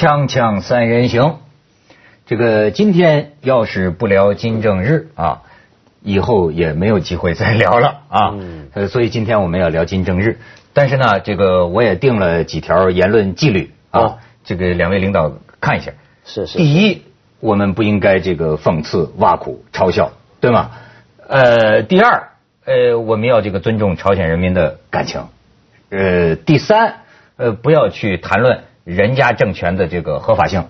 锵锵三人行，这个今天要是不聊金正日啊，以后也没有机会再聊了啊。所以今天我们要聊金正日，但是呢，这个我也定了几条言论纪律啊，这个两位领导看一下。是。第一，我们不应该这个讽刺、挖苦、嘲笑，对吗？第二，我们要这个尊重朝鲜人民的感情。第三，不要去谈论人家政权的这个合法性。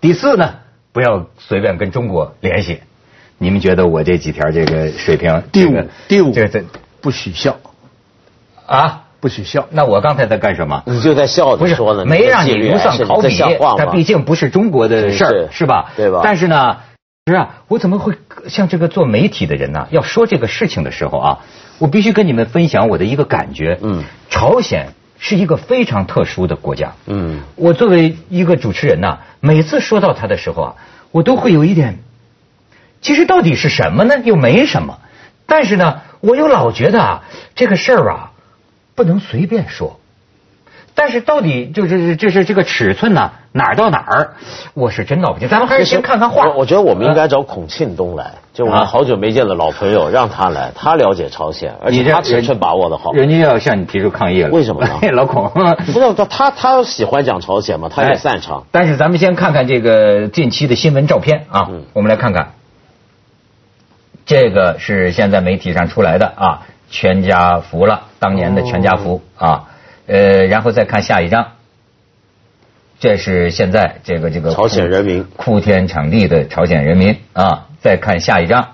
第四呢，不要随便跟中国联系。你们觉得我这几条这个水平？第五，这不许笑啊，不许笑。那我刚才在干什么？你就在笑着说呢，没让你如丧考妣。它毕竟不是中国的事儿，是吧？对吧？但是呢，是啊，我怎么会像这个做媒体的人呢？要说这个事情的时候啊，我必须跟你们分享我的一个感觉。朝鲜是一个非常特殊的国家。我作为一个主持人呐，每次说到他的时候啊，我都会有一点，其实到底是什么呢？又没什么，但是呢，我又老觉得啊，这个事儿啊，不能随便说。但是到底就是这个尺寸呢，哪儿到哪儿，我是真闹不清。咱们还是先看看话。我觉得我们应该找孔庆东来，就我们好久没见的老朋友，让他来，他了解朝鲜，而且他尺寸把握的好。人家要向你提出抗议了，为什么呢？老孔，不是他喜欢讲朝鲜嘛，他也擅长。但是咱们先看看这个近期的新闻照片啊，我们来看看，这个是现在媒体上出来的啊，全家福了，当年的全家福啊。然后再看下一张，这是现在这个朝鲜人民哭天抢地的朝鲜人民啊！再看下一张，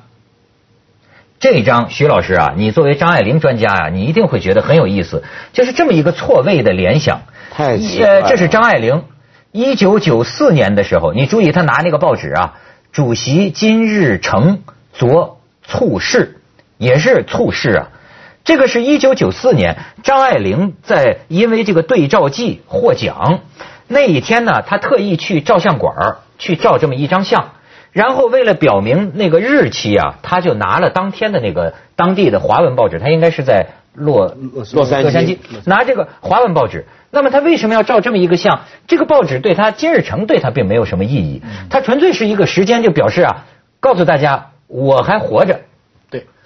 这一张徐老师啊，你作为张爱玲专家啊，你一定会觉得很有意思，就是这么一个错位的联想。太奇怪了！这是张爱玲1994年的时候，你注意她拿那个报纸啊，主席金日成昨促事，也是促事啊。这个是1994年，张爱玲在因为这个对照记获奖那一天呢，她特意去照相馆去照这么一张相，然后为了表明那个日期啊，她就拿了当天的那个当地的华文报纸，她应该是在洛杉矶拿这个华文报纸。那么她为什么要照这么一个相？这个报纸对她金日成对她并没有什么意义，她纯粹是一个时间，就表示啊，告诉大家我还活着。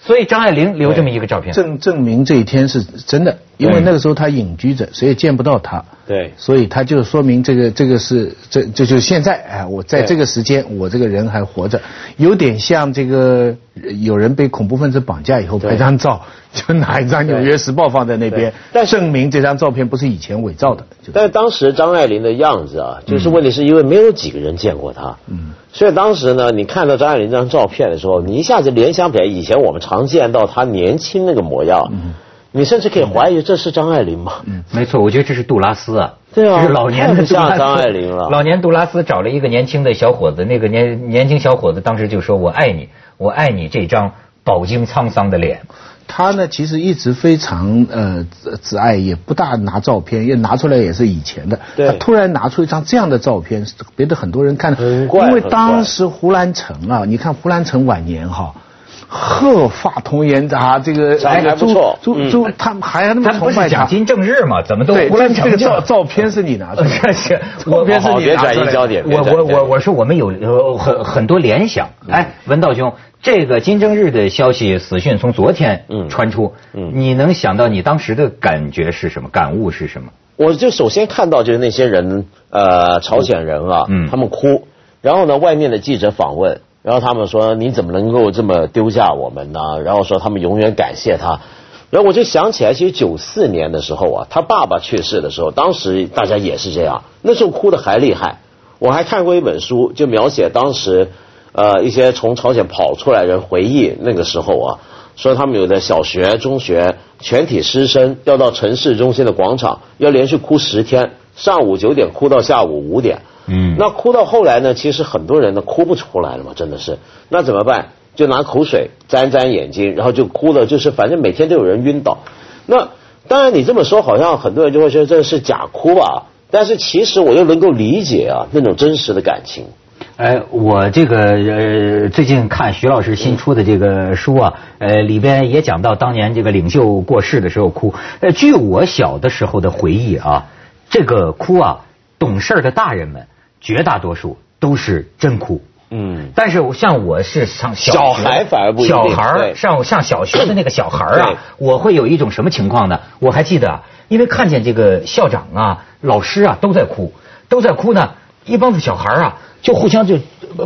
所以张爱玲留这么一个照片，证明这一天是真的，因为那个时候她隐居着，谁也见不到她。对，所以她就说明这个是这就是现在，哎，我在这个时间，我这个人还活着，有点像这个有人被恐怖分子绑架以后拍张照，就拿一张《纽约时报》放在那边，但证明这张照片不是以前伪造的。但是当时张爱玲的样子啊，就是问题是因为没有几个人见过她，所以当时呢，你看到张爱玲这张照片的时候，你一下子联想起来以前我们常见到她年轻那个模样，你甚至可以怀疑这是张爱玲吗？没错，我觉得这是杜拉斯啊，对啊，这是老年的张爱玲了。老年杜拉斯找了一个年轻的小伙子，那个年轻小伙子当时就说：“我爱你，我爱你这张饱经沧桑的脸。”他呢，其实一直非常自爱，也不大拿照片，也拿出来也是以前的。他突然拿出一张这样的照片，别的很多人看，因为当时胡兰成啊，你看胡兰成晚年哈。鹤发童颜啊，这个还不错。他们还那么崇拜他。他不是讲金正日嘛？怎么都胡乱讲？这个照片是你拿的，是照片是你拿的。我说我们有很多联想。哎，文道兄，这个金正日的消息死讯从昨天传出，你能想到你当时的感觉是什么？感悟是什么？我就首先看到就是那些人，朝鲜人啊，他们哭，然后呢，外面的记者访问。然后他们说你怎么能够这么丢下我们呢？然后说他们永远感谢他。然后我就想起来，其实94年的时候啊，他爸爸去世的时候，当时大家也是这样，那时候哭得还厉害。我还看过一本书，就描写当时一些从朝鲜跑出来人回忆那个时候啊，说他们有的小学、中学全体师生要到城市中心的广场，要连续哭10天，上午9点哭到下午5点。那哭到后来呢，其实很多人呢哭不出来了嘛，真的是。那怎么办？就拿口水沾眼睛，然后就哭了，就是反正每天都有人晕倒。那当然你这么说，好像很多人就会觉得这是假哭吧，但是其实我又能够理解啊那种真实的感情。哎，我这个最近看徐老师新出的这个书啊，里边也讲到当年这个领袖过世的时候哭。据我小的时候的回忆啊，这个哭啊，懂事的大人们绝大多数都是真哭。嗯，但是像我是上小孩反而不一定，小孩上小学的那个小孩啊，我会有一种什么情况呢？我还记得啊，因为看见这个校长啊、老师啊都在哭呢，一帮子小孩啊就互相就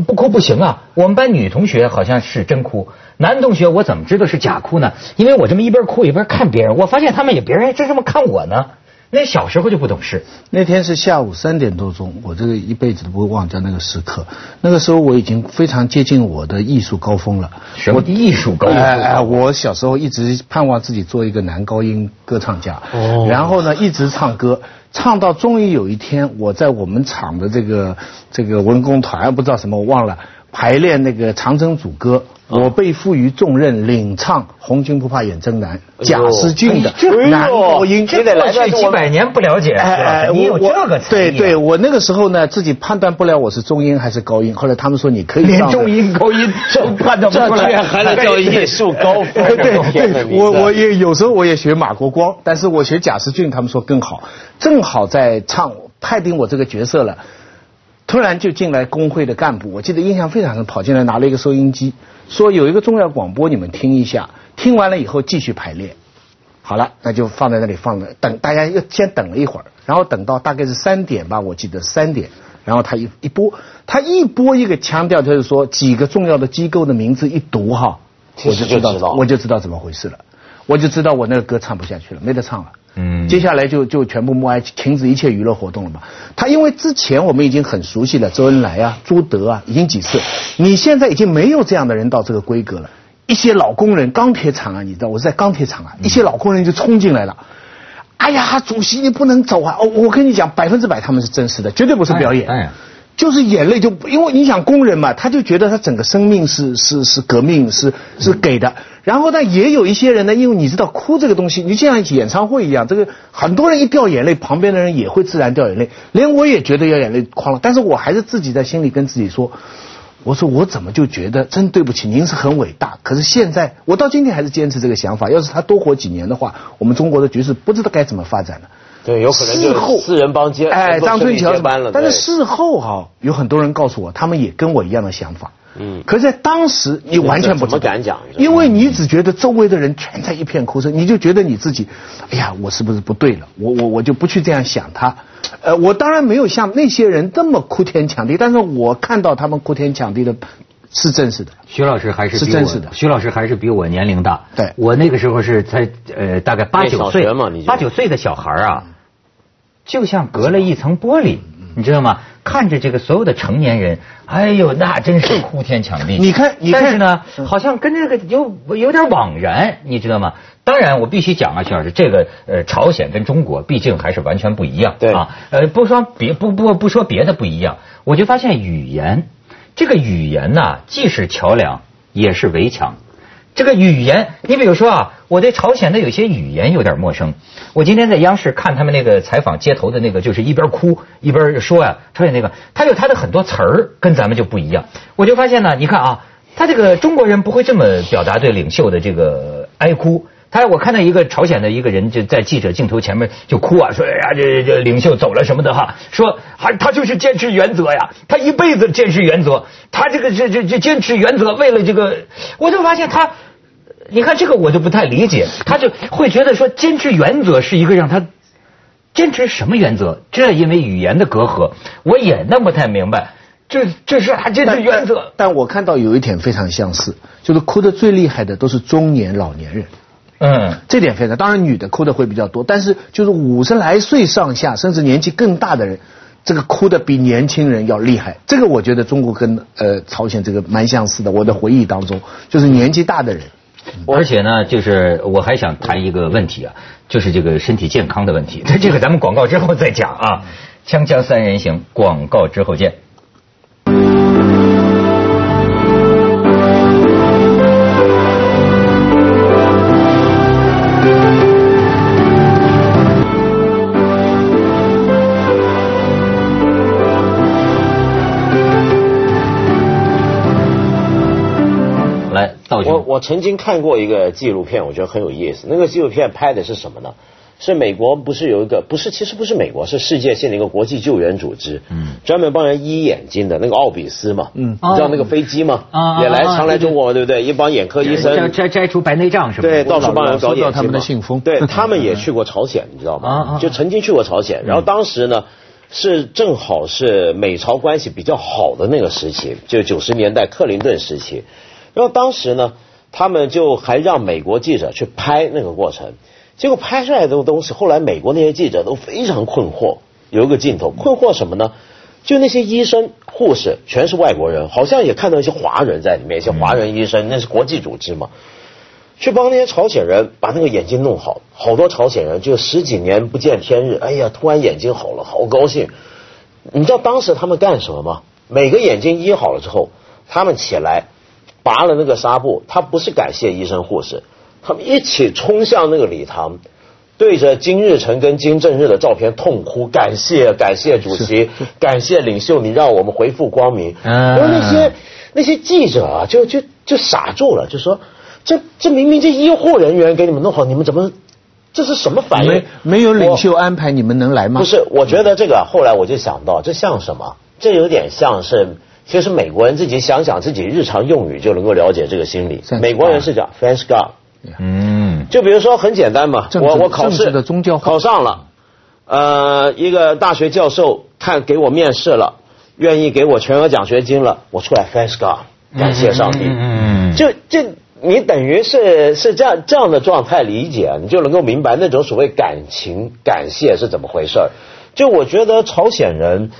不哭不行啊。我们班女同学好像是真哭，男同学我怎么知道是假哭呢？因为我这么一边哭一边看别人，我发现他们也别人就这么看我呢。那小时候就不懂事。那天是下午3点多钟，我这个一辈子都不会忘掉那个时刻。那个时候我已经非常接近我的艺术高峰了。什么艺术高峰？我小时候一直盼望自己做一个男高音歌唱家。哦。然后呢，一直唱歌，唱到终于有一天，我在我们厂的这个文工团不知道什么我忘了排练那个长征组歌。我被赋予重任，领唱《红军不怕眼真难》贾斯俊的男高音，这过去几百年不了解，你有这个词？对，我那个时候呢，自己判断不了我是中音还是高音。后来他们说你可以连中音、高音都判断不出来，还能叫艺术高峰？对，我也有时候我也学马国光，但是我学贾斯俊，他们说更好，正好在唱派定我这个角色了。突然就进来工会的干部，我记得印象非常深，跑进来拿了一个收音机，说有一个重要广播，你们听一下，听完了以后继续排练。好了，那就放在那里放着，等大家又先等了一会儿，然后等到大概是3点吧，我记得3点，然后他一播一个腔调，就是说几个重要的机构的名字一读哈，我就知道怎么回事了，我就知道我那个歌唱不下去了，没得唱了。嗯，接下来就全部默哀，停止一切娱乐活动了嘛。他因为之前我们已经很熟悉了，周恩来啊、朱德啊，已经几次。你现在已经没有这样的人到这个规格了。一些老工人，钢铁厂啊，你知道我是在钢铁厂啊，一些老工人就冲进来了。哎呀，主席你不能走啊！哦，我跟你讲，100%他们是真实的，绝对不是表演。就是眼泪就因为你想工人嘛，他就觉得他整个生命是革命是给的。然后呢，也有一些人呢，因为你知道哭这个东西，你就像演唱会一样，这个很多人一掉眼泪，旁边的人也会自然掉眼泪，连我也觉得要眼泪哐了，但是我还是自己在心里跟自己说，我说我怎么就觉得真对不起，您是很伟大，可是现在我到今天还是坚持这个想法，要是他多活几年的话，我们中国的局势不知道该怎么发展了。对，有可能就四人帮接张春桥接班了。但是事后哈，有很多人告诉我，他们也跟我一样的想法。嗯，可是在当时你完全不知道，怎么敢讲？因为你只觉得周围的人全在一片哭声，你就觉得你自己，哎呀，我是不是不对了？我就不去这样想他。我当然没有像那些人这么哭天抢地，但是我看到他们哭天抢地的。是真实的，徐老师还是比我年龄大。对，我那个时候是才大概8、9岁嘛，8、9岁的小孩啊，就像隔了一层玻璃，你知道吗？看着这个所有的成年人，哎呦，那真是哭天抢地。你看，但是呢，好像跟这个有点枉然，你知道吗？当然，我必须讲啊，徐老师，这个朝鲜跟中国毕竟还是完全不一样。对啊，不说别的不一样，我就发现语言。这个语言呐，既是桥梁，也是围墙。这个语言，你比如说啊，我对朝鲜的有些语言有点陌生。我今天在央视看他们那个采访街头的那个，就是一边哭一边说呀，朝鲜那个，他有他的很多词儿跟咱们就不一样。我就发现呢，你看啊，他这个中国人不会这么表达对领袖的这个哀哭。我看到一个朝鲜的一个人就在记者镜头前面就哭啊，说哎呀这领袖走了什么的哈，说他就是坚持原则呀，他一辈子坚持原则，他这个这坚持原则，为了这个，我就发现他，你看这个我就不太理解，他就会觉得说坚持原则是一个让他坚持什么原则，这因为语言的隔阂，我也弄不太明白。这是他坚持原则，但我看到有一点非常相似，就是哭得最厉害的都是中年老年人。嗯，这点非常，当然女的哭的会比较多，但是就是50来岁上下，甚至年纪更大的人，这个哭的比年轻人要厉害。这个我觉得中国跟朝鲜这个蛮相似的。我的回忆当中，就是年纪大的人。而且呢，就是我还想谈一个问题啊，就是这个身体健康的问题。这个咱们广告之后再讲啊。锵锵三人行，广告之后见。我曾经看过一个纪录片，我觉得很有意思。那个纪录片拍的是什么呢？是美国不是有一个不是其实不是美国是世界性的一个国际救援组织，嗯，专门帮人医眼睛的那个奥比斯嘛，嗯，你知道那个飞机嘛，啊，也来常来中国对不对？一帮眼科医生摘除白内障什么，对，到处帮人搞眼睛嘛，收到他们的信封，对，他们也去过朝鲜，你知道吗？就曾经去过朝鲜，然后当时呢。是正好是美朝关系比较好的那个时期，就90年代克林顿时期。然后当时呢，他们就还让美国记者去拍那个过程，结果拍出来的东西，后来美国那些记者都非常困惑。有一个镜头，困惑什么呢？就那些医生、护士全是外国人，好像也看到一些华人在里面，一些华人医生，那是国际组织嘛，去帮那些朝鲜人把那个眼睛弄好，好多朝鲜人就10几年不见天日，哎呀，突然眼睛好了，好高兴。你知道当时他们干什么吗？每个眼睛医好了之后，他们起来拔了那个纱布，他不是感谢医生护士，他们一起冲向那个礼堂，对着金日成跟金正日的照片痛哭，感谢主席，感谢领袖，你让我们恢复光明。然后那些记者啊，就傻住了，就说。这明明这医护人员给你们弄好，你们怎么这是什么反应？没有领袖安排你们能来吗？不是，我觉得这个后来我就想到，这像什么？这有点像是，其实美国人自己想自己日常用语就能够了解这个心理。美国人是讲 French God， 嗯，就比如说很简单嘛，我考试的宗教考上了，一个大学教授看给我面试了，愿意给我全额奖学金了，我出来 French God， 感谢上帝，嗯，就。你等于是这样的状态理解，你就能够明白那种所谓感情感谢是怎么回事。就我觉得朝鲜人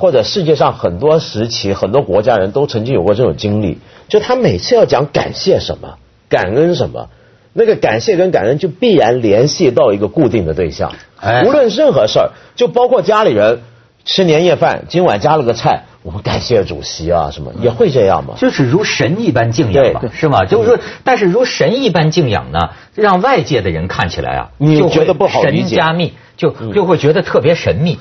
或者世界上很多时期很多国家人都曾经有过这种经历，就他每次要讲感谢什么感恩什么，那个感谢跟感恩就必然联系到一个固定的对象，无论任何事儿，就包括家里人吃年夜饭，今晚加了个菜，我们感谢主席啊，什么也会这样嘛，就是如神一般敬仰吧，是吗？就是说，但是如神一般敬仰呢，让外界的人看起来啊，你觉得不好理解，神加密就会觉得特别神秘。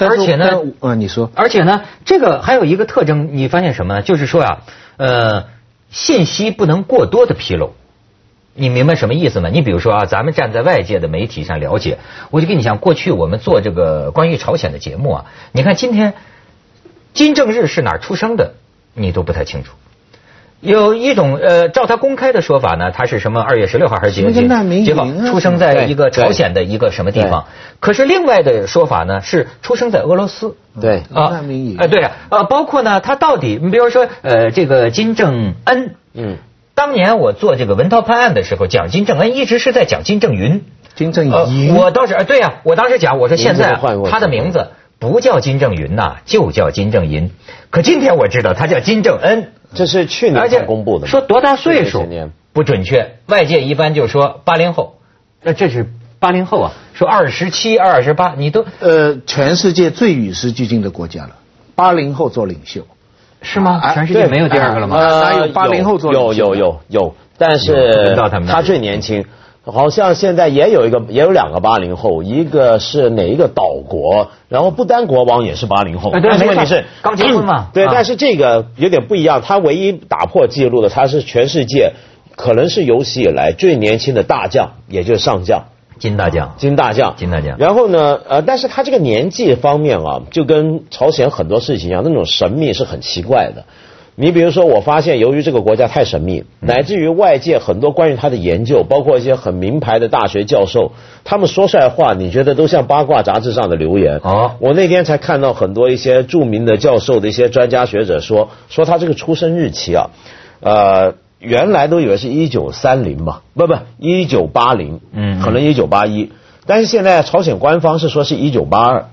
而且呢，你说，而且呢，这个还有一个特征，你发现什么呢？就是说啊，信息不能过多的披露。你明白什么意思吗？你比如说啊，咱们站在外界的媒体上了解，我就跟你讲，过去我们做这个关于朝鲜的节目啊，你看今天金正日是哪儿出生的，你都不太清楚。有一种照他公开的说法呢，他是什么2月16号还是结果出生在一个朝鲜的一个什么地方？可是另外的说法呢是出生在俄罗斯。对啊，对啊，包括呢，他到底你比如说这个金正恩，嗯。当年我做这个文韬判案的时候，讲金正恩一直是在讲金正云。金正云，我当时对呀、啊，我当时讲，我说现在他的名字不叫金正云呐、啊，就叫金正银。可今天我知道他叫金正恩，这是去年才公布的。说多大岁数不准确，外界一般就说80后，那这是80后啊，说27、28，你都全世界最与时俱进的国家了，80后做领袖。是吗？全世界没有第二个了吗？哪有80后做？有，但是他最年轻，好像现在也有2个80后，一个是哪一个岛国，然后不丹国王也是80后。但是问题是刚结婚嘛？对，但是这个有点不一样，他唯一打破记录的，他是全世界可能是有史以来最年轻的大将，也就是上将。金大将。然后呢，但是他这个年纪方面啊，就跟朝鲜很多事情一样，那种神秘是很奇怪的。你比如说，我发现由于这个国家太神秘，乃至于外界很多关于他的研究，包括一些很名牌的大学教授，他们说出来话，你觉得都像八卦杂志上的留言。啊，我那天才看到很多一些著名的教授的一些专家学者说他这个出生日期啊，原来都以为是1930嘛，不1980，嗯，可能1981，但是现在朝鲜官方是说是1982，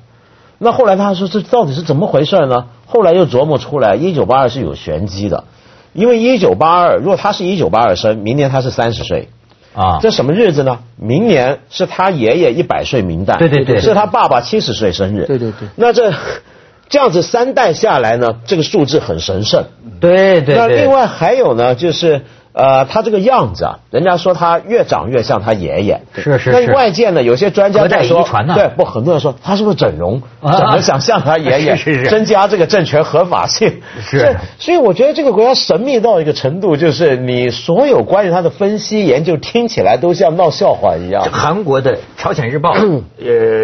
那后来他说这到底是怎么回事呢？后来又琢磨出来1982是有玄机的，因为1982如果他是1982生，明年他是30岁啊，这什么日子呢？明年是他爷爷100岁明诞，对，是他爸爸70岁生日，对，那这样子3代下来呢，这个数字很神圣。对。那另外还有呢，就是他这个样子啊，人家说他越长越像他爷爷。是是是。但外界呢，有些专家在说，对，不，很多人说他是不是整容，整得想像他爷爷，是是是，增加这个政权合法性。是。所以我觉得这个国家神秘到一个程度，就是你所有关于他的分析研究，听起来都像闹笑话一样。韩国的《朝鲜日报》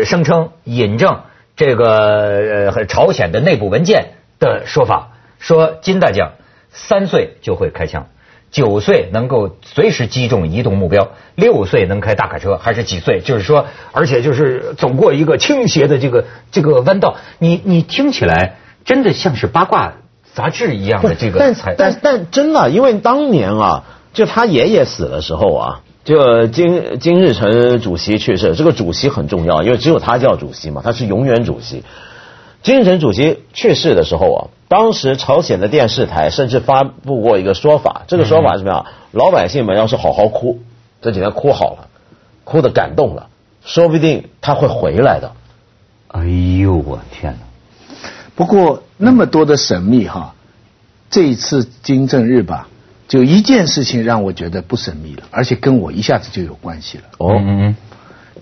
声称引证这个朝鲜的内部文件的说法，说金大将3岁就会开枪。9岁能够随时击中移动目标，6岁能开大卡车，还是几岁？就是说，而且就是走过一个倾斜的这个弯道，你听起来真的像是八卦杂志一样的这个。但真的，因为当年啊，就他爷爷死的时候啊，就金日成主席去世，这个主席很重要，因为只有他叫主席嘛，他是永远主席。金日成主席去世的时候啊，当时朝鲜的电视台甚至发布过一个说法，这个说法是什么呀？老百姓们要是好好哭，这几天哭好了，哭得感动了，说不定他会回来的。哎呦我天哪！不过那么多的神秘哈，这一次金正日吧，就一件事情让我觉得不神秘了，而且跟我一下子就有关系了。哦。嗯，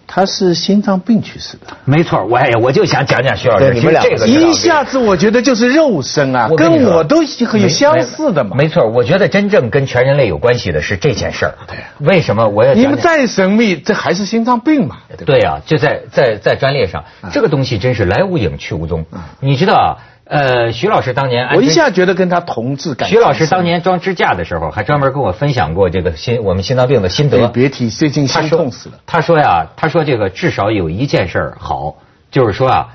他是心脏病去世的，没错。我就想讲徐老师，你们俩一下子我觉得就是肉身啊，跟我都很有相似的嘛。没错，我觉得真正跟全人类有关系的是这件事儿。对，为什么我要讲？你们再神秘，这还是心脏病嘛？对啊，就在专列上，这个东西真是来无影去无踪。你知道啊？徐老师当年，我一下觉得跟他同志感。徐老师当年装支架的时候，还专门跟我分享过这个我们心脏病的心得。别提最近心痛死了。他说这个至少有一件事儿好，就是说啊，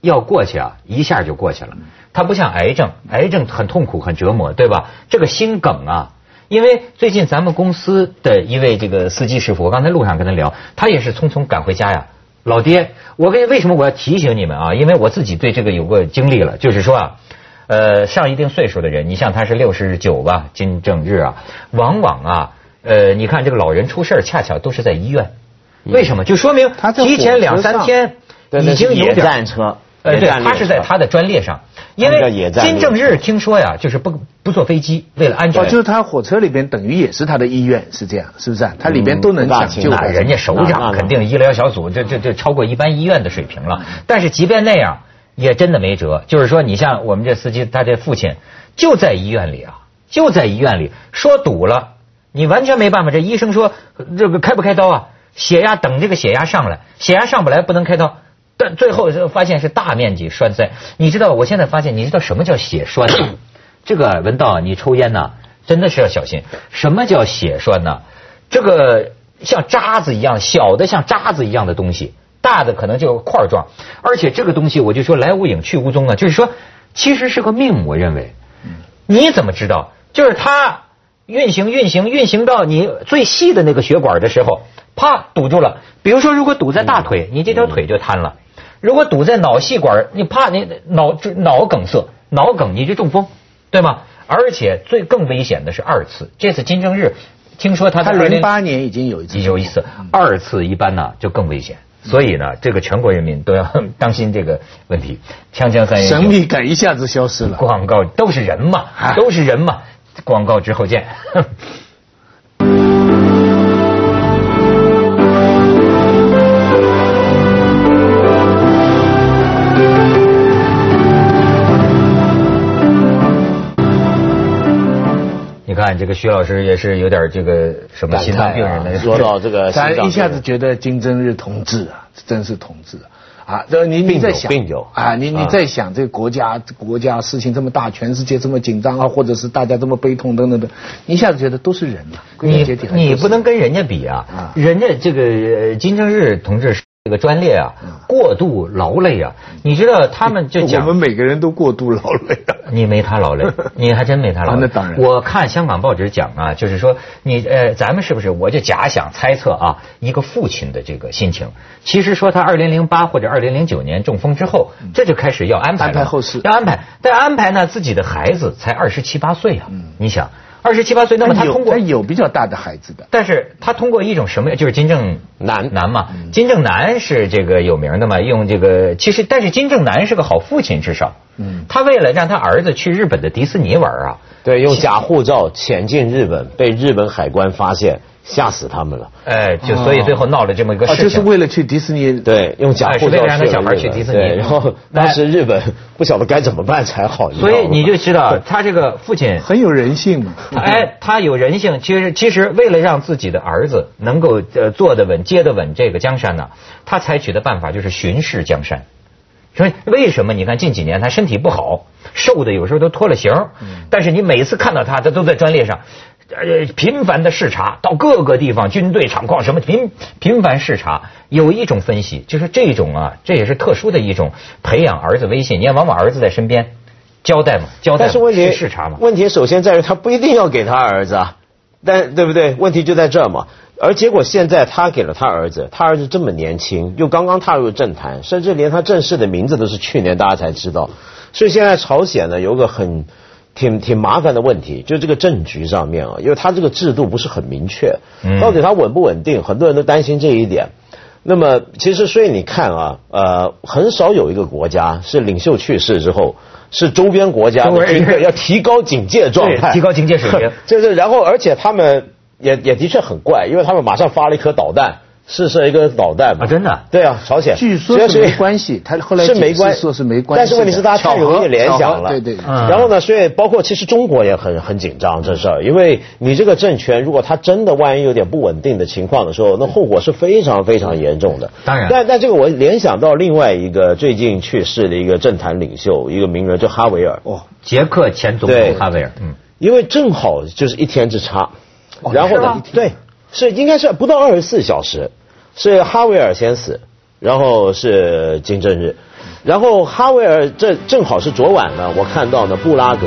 要过去啊，一下就过去了。它不像癌症很痛苦很折磨，对吧？这个心梗啊，因为最近咱们公司的一位这个司机师傅，我刚才路上跟他聊，他也是匆匆赶回家呀。老爹，为什么我要提醒你们啊？因为我自己对这个有过经历了，就是说啊，上一定岁数的人，你像他是69吧，金正日啊，往往啊，你看这个老人出事恰巧都是在医院，为什么？就说明提前2-3天已经有点。对，他是在他的专列上，因为金正日听说呀，就是不坐飞机，为了安全。就是他火车里边等于也是他的医院，是这样，是不是？他里边都能抢救。那人家首长肯定医疗小组这超过一般医院的水平了。但是即便那样，也真的没辙。就是说，你像我们这司机，他这父亲就在医院里啊，就在医院里，说堵了，你完全没办法。这医生说这个开不开刀啊？血压等这个血压上来，血压上不来不能开刀。但最后发现是大面积栓塞。你知道我现在发现，你知道什么叫血栓吗？这个文道，你抽烟呐，真的是要小心。什么叫血栓呢？这个像渣子一样，小的像渣子一样的东西，大的可能就块状。而且这个东西，我就说来无影去无踪啊，就是说其实是个命。我认为，你怎么知道？就是它运行到你最细的那个血管的时候，啪堵住了。比如说，如果堵在大腿，你这条腿就瘫了。如果堵在脑细管，你怕你脑梗塞，脑梗你就中风，对吗？而且更危险的是2次。这次金正日听说他08年已经有一次，2次一般呢就更危险。所以呢，这个全国人民都要当心这个问题。锵锵3人行，神秘感一下子消失了。广告都是人嘛。广告之后见。你看这个徐老师也是有点这个什么心脏病人的，说到这个，咱一下子觉得金正日同志啊，真是同志啊！你在想啊，你在想这个国家事情这么大，全世界这么紧张啊，或者是大家这么悲痛等等的，你一下子觉得都是人啊。你不能跟人家比啊，人家这个金正日同志。这个专列啊，过度劳累啊，你知道他们就讲我们每个人都过度劳累啊。你没他劳累，你还真没他劳累。那当然。我看香港报纸讲啊，就是说你咱们是不是我就假想猜测啊，一个父亲的这个心情。其实说他2008或者2009年中风之后，这就开始要安排后事，要安排。但安排呢，自己的孩子才27、8岁啊，你想。27、8岁，那么他通过有比较大的孩子的，但是他通过一种什么，就是金正男嘛，金正男是这个有名的嘛，用这个其实，但是金正男是个好父亲，至少，他为了让他儿子去日本的迪士尼玩啊，对，用假护照潜进日本，被日本海关发现。吓死他们了！哎，就所以最后闹了这么一个事情，就是为了去迪士尼，对，用假护照让他小孩去迪士尼。然后当时日本不晓得该怎么办才好。所以你就知道他这个父亲很有人性嘛。哎，他有人性。其实为了让自己的儿子能够坐得稳、接得稳这个江山呢，他采取的办法就是巡视江山。所以为什么你看近几年他身体不好，瘦的有时候都脱了形，但是你每次看到他都在专列上。频繁的视察到各个地方，军队厂矿什么频繁视察，有一种分析就是这种啊，这也是特殊的一种培养儿子威信。你看，往往儿子在身边交代嘛，但是问题视察嘛。问题首先在于他不一定要给他儿子啊，但对不对？问题就在这儿嘛。而结果现在他给了他儿子，他儿子这么年轻，又刚刚踏入政坛，甚至连他正式的名字都是去年大家才知道。所以现在朝鲜呢，有个挺麻烦的问题，就这个政局上面啊，因为他这个制度不是很明确，到底他稳不稳定，很多人都担心这一点。那么其实所以你看啊，很少有一个国家是领袖去世之后，是周边国家的军队要提高警戒状态，提高警戒水平，就是然后而且他们也的确很怪，因为他们马上发了一颗导弹。试射一个导弹嘛？啊，真的？对啊，朝鲜据说是没关系，他后来说是没关系，但是问题是大家太容易联想了，对。然后呢，所以包括其实中国也很紧张这事儿，因为你这个政权如果他真的万一有点不稳定的情况的时候，那后果是非常非常严重的。当然，但这个我联想到另外一个最近去世的一个政坛领袖，一个名人叫哈维尔，哦，捷克前总统哈维尔，因为正好就是一天之差，然后呢，对。是应该是不到24小时，是哈维尔先死，然后是金正日，然后哈维尔这正好是昨晚呢，我看到呢布拉格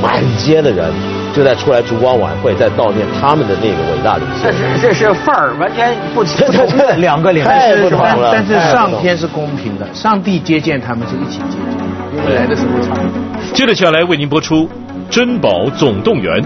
满街的人就在出来烛光晚会，在悼念他们的那个伟大领袖。这是范儿完全不同的两个领袖，太不同了。但是上天是公平的，上帝接见他们就一起接见，因为来的时候差不多。接着下来为您播出《珍宝总动员》。